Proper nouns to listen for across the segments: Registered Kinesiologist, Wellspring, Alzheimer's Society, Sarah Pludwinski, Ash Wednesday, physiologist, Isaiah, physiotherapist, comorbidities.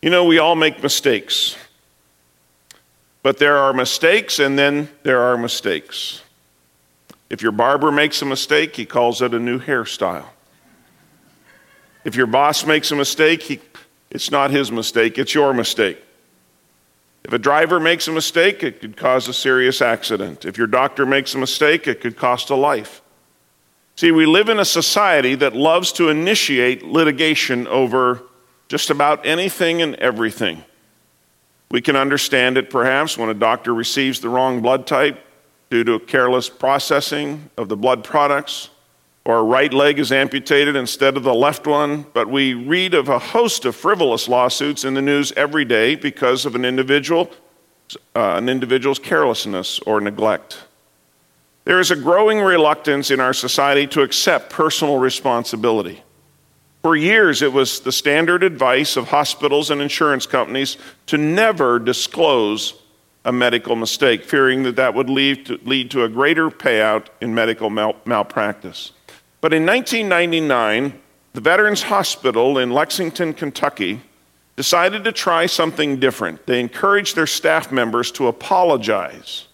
You know, we all make mistakes. But there are mistakes, and then there are mistakes. If your barber makes a mistake, he calls it a new hairstyle. If your boss makes a mistake, it's not his mistake, it's your mistake. If a driver makes a mistake, it could cause a serious accident. If your doctor makes a mistake, it could cost a life. See, we live in a society that loves to initiate litigation over just about anything and everything. We can understand it, perhaps, when a doctor receives the wrong blood type due to careless processing of the blood products, or a right leg is amputated instead of the left one. But we read of a host of frivolous lawsuits in the news every day because of an individual's carelessness or neglect. There is a growing reluctance in our society to accept personal responsibility. For years, it was the standard advice of hospitals and insurance companies to never disclose a medical mistake, fearing that would lead to a greater payout in medical malpractice. But in 1999, the Veterans Hospital in Lexington, Kentucky, decided to try something different. They encouraged their staff members to apologize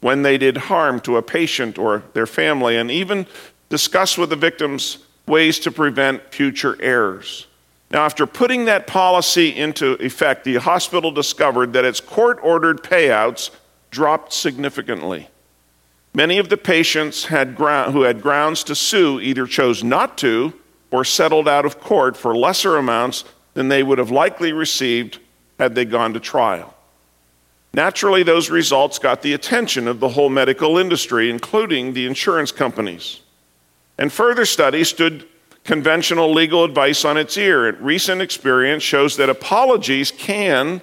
when they did harm to a patient or their family, and even discuss with the victims ways to prevent future errors. Now, after putting that policy into effect, the hospital discovered that its court-ordered payouts dropped significantly. Many of the patients who had grounds to sue either chose not to or settled out of court for lesser amounts than they would have likely received had they gone to trial. Naturally, those results got the attention of the whole medical industry, including the insurance companies. And further study stood conventional legal advice on its ear. Recent experience shows that apologies can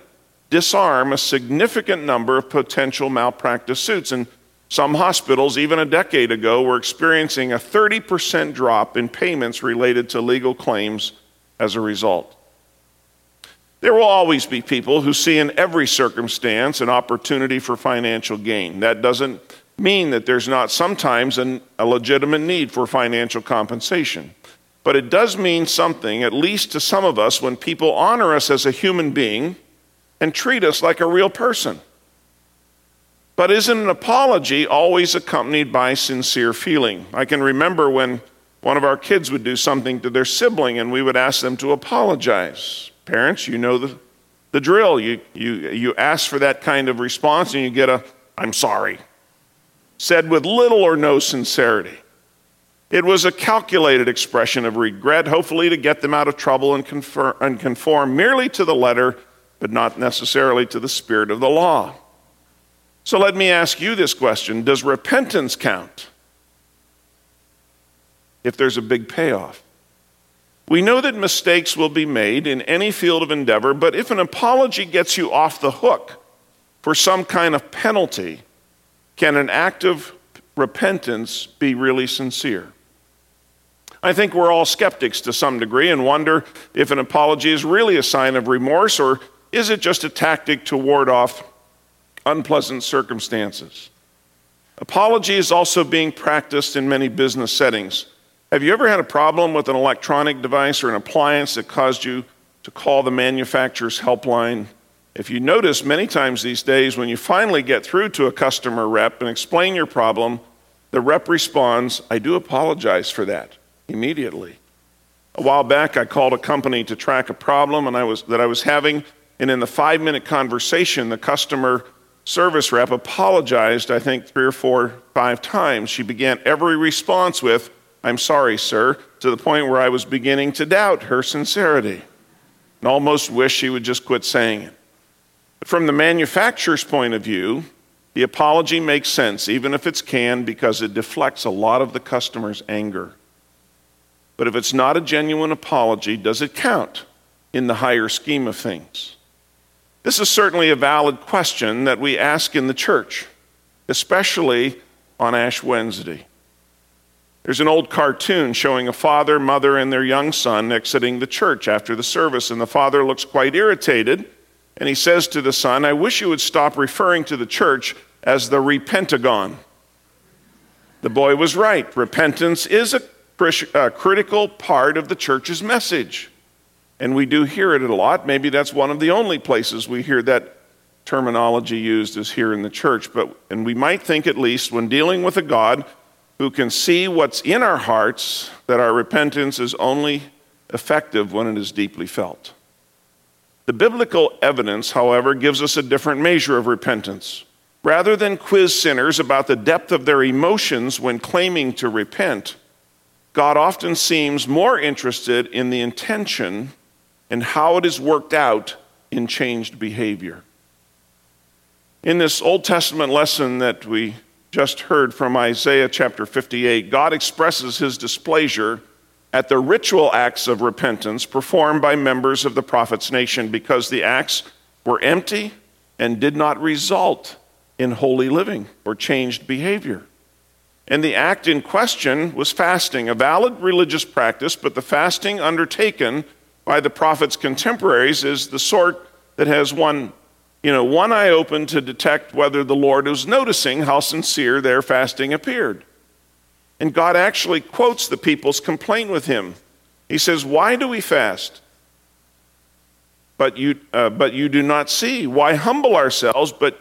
disarm a significant number of potential malpractice suits. And some hospitals, even a decade ago, were experiencing a 30% drop in payments related to legal claims as a result. There will always be people who see in every circumstance an opportunity for financial gain. That doesn't mean that there's not sometimes a legitimate need for financial compensation. But it does mean something, at least to some of us, when people honor us as a human being and treat us like a real person. But isn't an apology always accompanied by sincere feeling? I can remember when one of our kids would do something to their sibling and we would ask them to apologize. Parents, you know the drill. You ask for that kind of response and you get a, "I'm sorry," said with little or no sincerity. It was a calculated expression of regret, hopefully to get them out of trouble and conform merely to the letter, but not necessarily to the spirit of the law. So let me ask you this question. Does repentance count if there's a big payoff? We know that mistakes will be made in any field of endeavor, but if an apology gets you off the hook for some kind of penalty, can an act of repentance be really sincere? I think we're all skeptics to some degree and wonder if an apology is really a sign of remorse, or is it just a tactic to ward off unpleasant circumstances? Apology is also being practiced in many business settings. Have you ever had a problem with an electronic device or an appliance that caused you to call the manufacturer's helpline? If you notice, many times these days, when you finally get through to a customer rep and explain your problem, the rep responds, "I do apologize for that," immediately. A while back, I called a company to track a problem that I was having, and in the 5-minute conversation, the customer service rep apologized, I think, 5 times. She began every response with, "I'm sorry, sir," to the point where I was beginning to doubt her sincerity and almost wish she would just quit saying it. But from the manufacturer's point of view, the apology makes sense, even if it's canned, because it deflects a lot of the customer's anger. But if it's not a genuine apology, does it count in the higher scheme of things? This is certainly a valid question that we ask in the church, especially on Ash Wednesday. There's an old cartoon showing a father, mother, and their young son exiting the church after the service, and the father looks quite irritated, and he says to the son, "I wish you would stop referring to the church as the Repentagon." The boy was right. Repentance is a critical part of the church's message. And we do hear it a lot. Maybe that's one of the only places we hear that terminology used is here in the church. And we might think, at least, when dealing with a God who can see what's in our hearts, that our repentance is only effective when it is deeply felt. The biblical evidence, however, gives us a different measure of repentance. Rather than quiz sinners about the depth of their emotions when claiming to repent, God often seems more interested in the intention and how it is worked out in changed behavior. In this Old Testament lesson that we just heard from Isaiah chapter 58, God expresses his displeasure at the ritual acts of repentance performed by members of the prophet's nation because the acts were empty and did not result in holy living or changed behavior. And the act in question was fasting, a valid religious practice, but the fasting undertaken by the prophet's contemporaries is the sort that has one eye open to detect whether the Lord is noticing how sincere their fasting appeared. And God actually quotes the people's complaint with him. He says, "Why do we fast? But you do not see. Why humble ourselves? But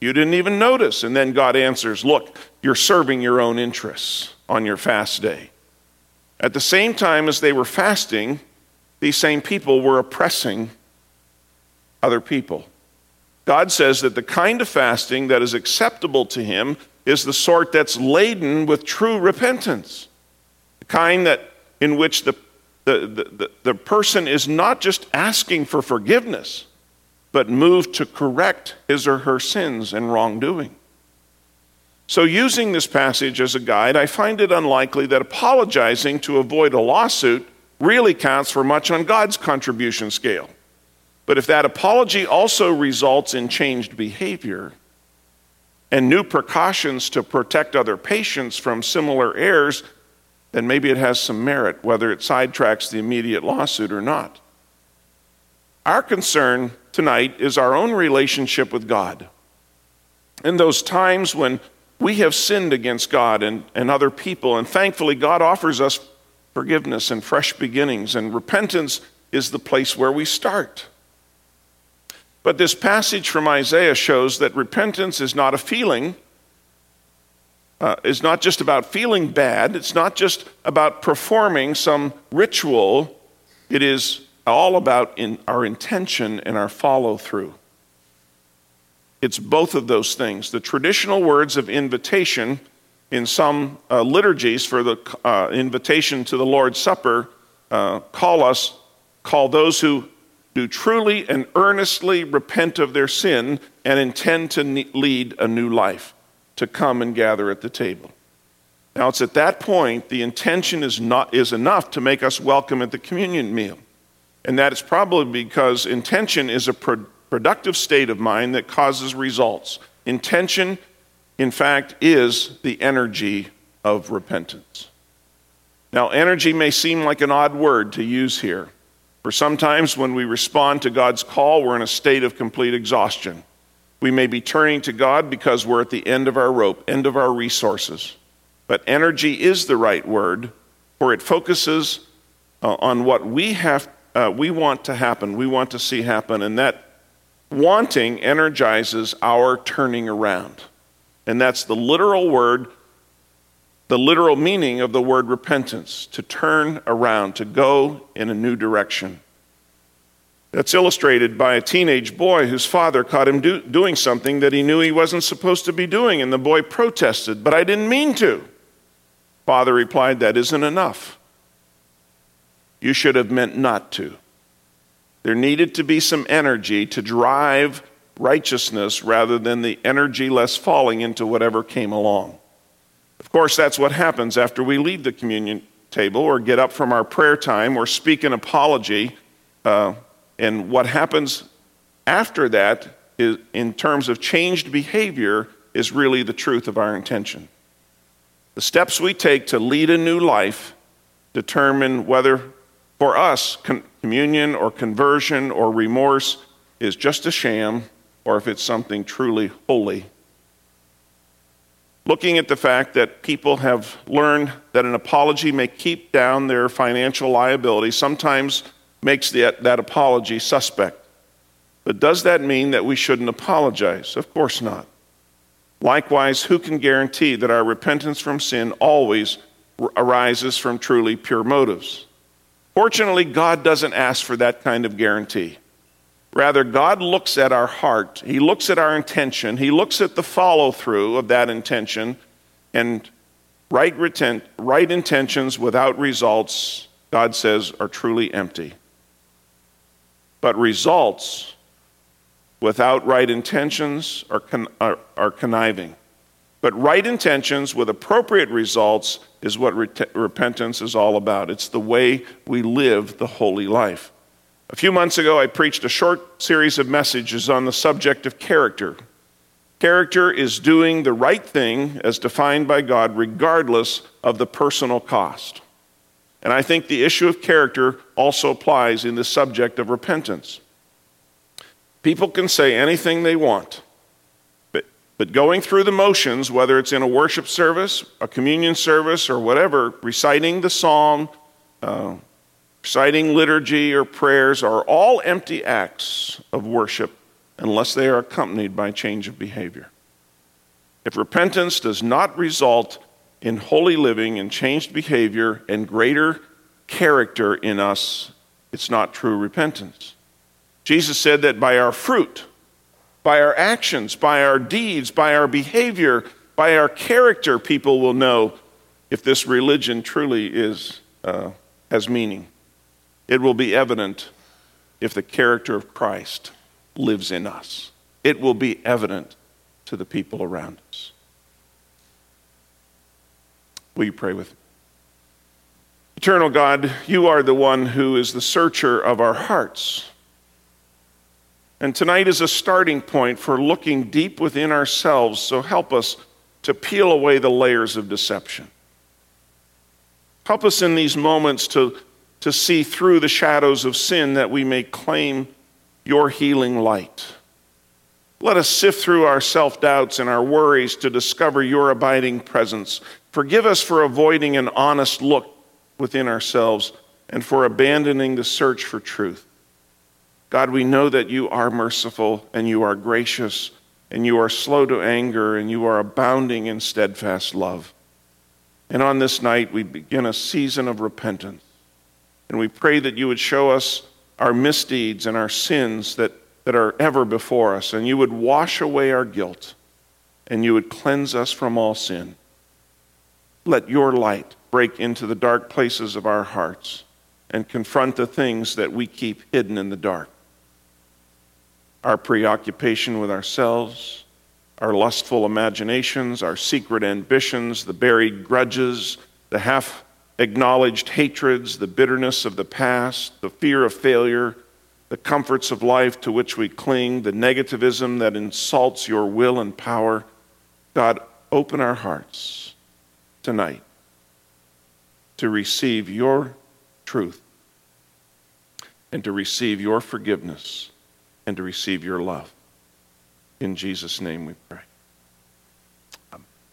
you didn't even notice." And then God answers, "Look, you're serving your own interests on your fast day." At the same time as they were fasting, these same people were oppressing other people. God says that the kind of fasting that is acceptable to him is the sort that's laden with true repentance, the kind that in which the person is not just asking for forgiveness, but moved to correct his or her sins and wrongdoing. So using this passage as a guide, I find it unlikely that apologizing to avoid a lawsuit really counts for much on God's contribution scale. But if that apology also results in changed behavior and new precautions to protect other patients from similar errors, then maybe it has some merit, whether it sidetracks the immediate lawsuit or not. Our concern tonight is our own relationship with God. In those times when we have sinned against God and other people, and thankfully God offers us forgiveness and fresh beginnings, and repentance is the place where we start. But this passage from Isaiah shows that repentance is not a feeling, it's not just about feeling bad, it's not just about performing some ritual, it is all about in our intention and our follow-through. It's both of those things. The traditional words of invitation in some liturgies for the invitation to the Lord's Supper call those who do truly and earnestly repent of their sin and intend to lead a new life, to come and gather at the table. Now, it's at that point the intention is enough to make us welcome at the communion meal. And that is probably because intention is a productive state of mind that causes results. Intention, in fact, is the energy of repentance. Now, energy may seem like an odd word to use here, for sometimes when we respond to God's call, we're in a state of complete exhaustion. We may be turning to God because we're at the end of our rope, end of our resources. But energy is the right word, for it focuses on what we want to happen, we want to see happen, and that wanting energizes our turning around. And that's the literal word, the literal meaning of the word repentance, to turn around, to go in a new direction. That's illustrated by a teenage boy whose father caught him doing something that he knew he wasn't supposed to be doing, and the boy protested, "But I didn't mean to." Father replied, "That isn't enough. You should have meant not to." There needed to be some energy to drive righteousness rather than the energy-less falling into whatever came along. Of course, that's what happens after we leave the communion table or get up from our prayer time or speak an apology. And what happens after that is, in terms of changed behavior, is really the truth of our intention. The steps we take to lead a new life determine whether, for us, communion or conversion or remorse is just a sham, or if it's something truly holy. Looking at the fact that people have learned that an apology may keep down their financial liability, sometimes makes that apology suspect. But does that mean that we shouldn't apologize? Of course not. Likewise, who can guarantee that our repentance from sin always arises from truly pure motives? Fortunately, God doesn't ask for that kind of guarantee. Rather, God looks at our heart. He looks at our intention. He looks at the follow-through of that intention. And right intentions without results, God says, are truly empty. But results without right intentions are conniving. But right intentions with appropriate results is what repentance is all about. It's the way we live the holy life. A few months ago, I preached a short series of messages on the subject of character. Character is doing the right thing as defined by God, regardless of the personal cost. And I think the issue of character also applies in the subject of repentance. People can say anything they want, but going through the motions, whether it's in a worship service, a communion service, or whatever, reciting the psalm, reciting liturgy or prayers are all empty acts of worship unless they are accompanied by change of behavior. If repentance does not result in holy living and changed behavior and greater character in us, it's not true repentance. Jesus said that by our fruit, by our actions, by our deeds, by our behavior, by our character, people will know if this religion truly is has meaning. It will be evident if the character of Christ lives in us. It will be evident to the people around us. Will you pray with me? Eternal God, you are the one who is the searcher of our hearts. And tonight is a starting point for looking deep within ourselves, so help us to peel away the layers of deception. Help us in these moments to see through the shadows of sin that we may claim your healing light. Let us sift through our self-doubts and our worries to discover your abiding presence. Forgive us for avoiding an honest look within ourselves and for abandoning the search for truth. God, we know that you are merciful and you are gracious and you are slow to anger and you are abounding in steadfast love. And on this night, we begin a season of repentance. And we pray that you would show us our misdeeds and our sins that are ever before us, and you would wash away our guilt, and you would cleanse us from all sin. Let your light break into the dark places of our hearts and confront the things that we keep hidden in the dark. Our preoccupation with ourselves, our lustful imaginations, our secret ambitions, the buried grudges, the half acknowledged hatreds, the bitterness of the past, the fear of failure, the comforts of life to which we cling, the negativism that insults your will and power. God, open our hearts tonight to receive your truth and to receive your forgiveness and to receive your love. In Jesus' name we pray.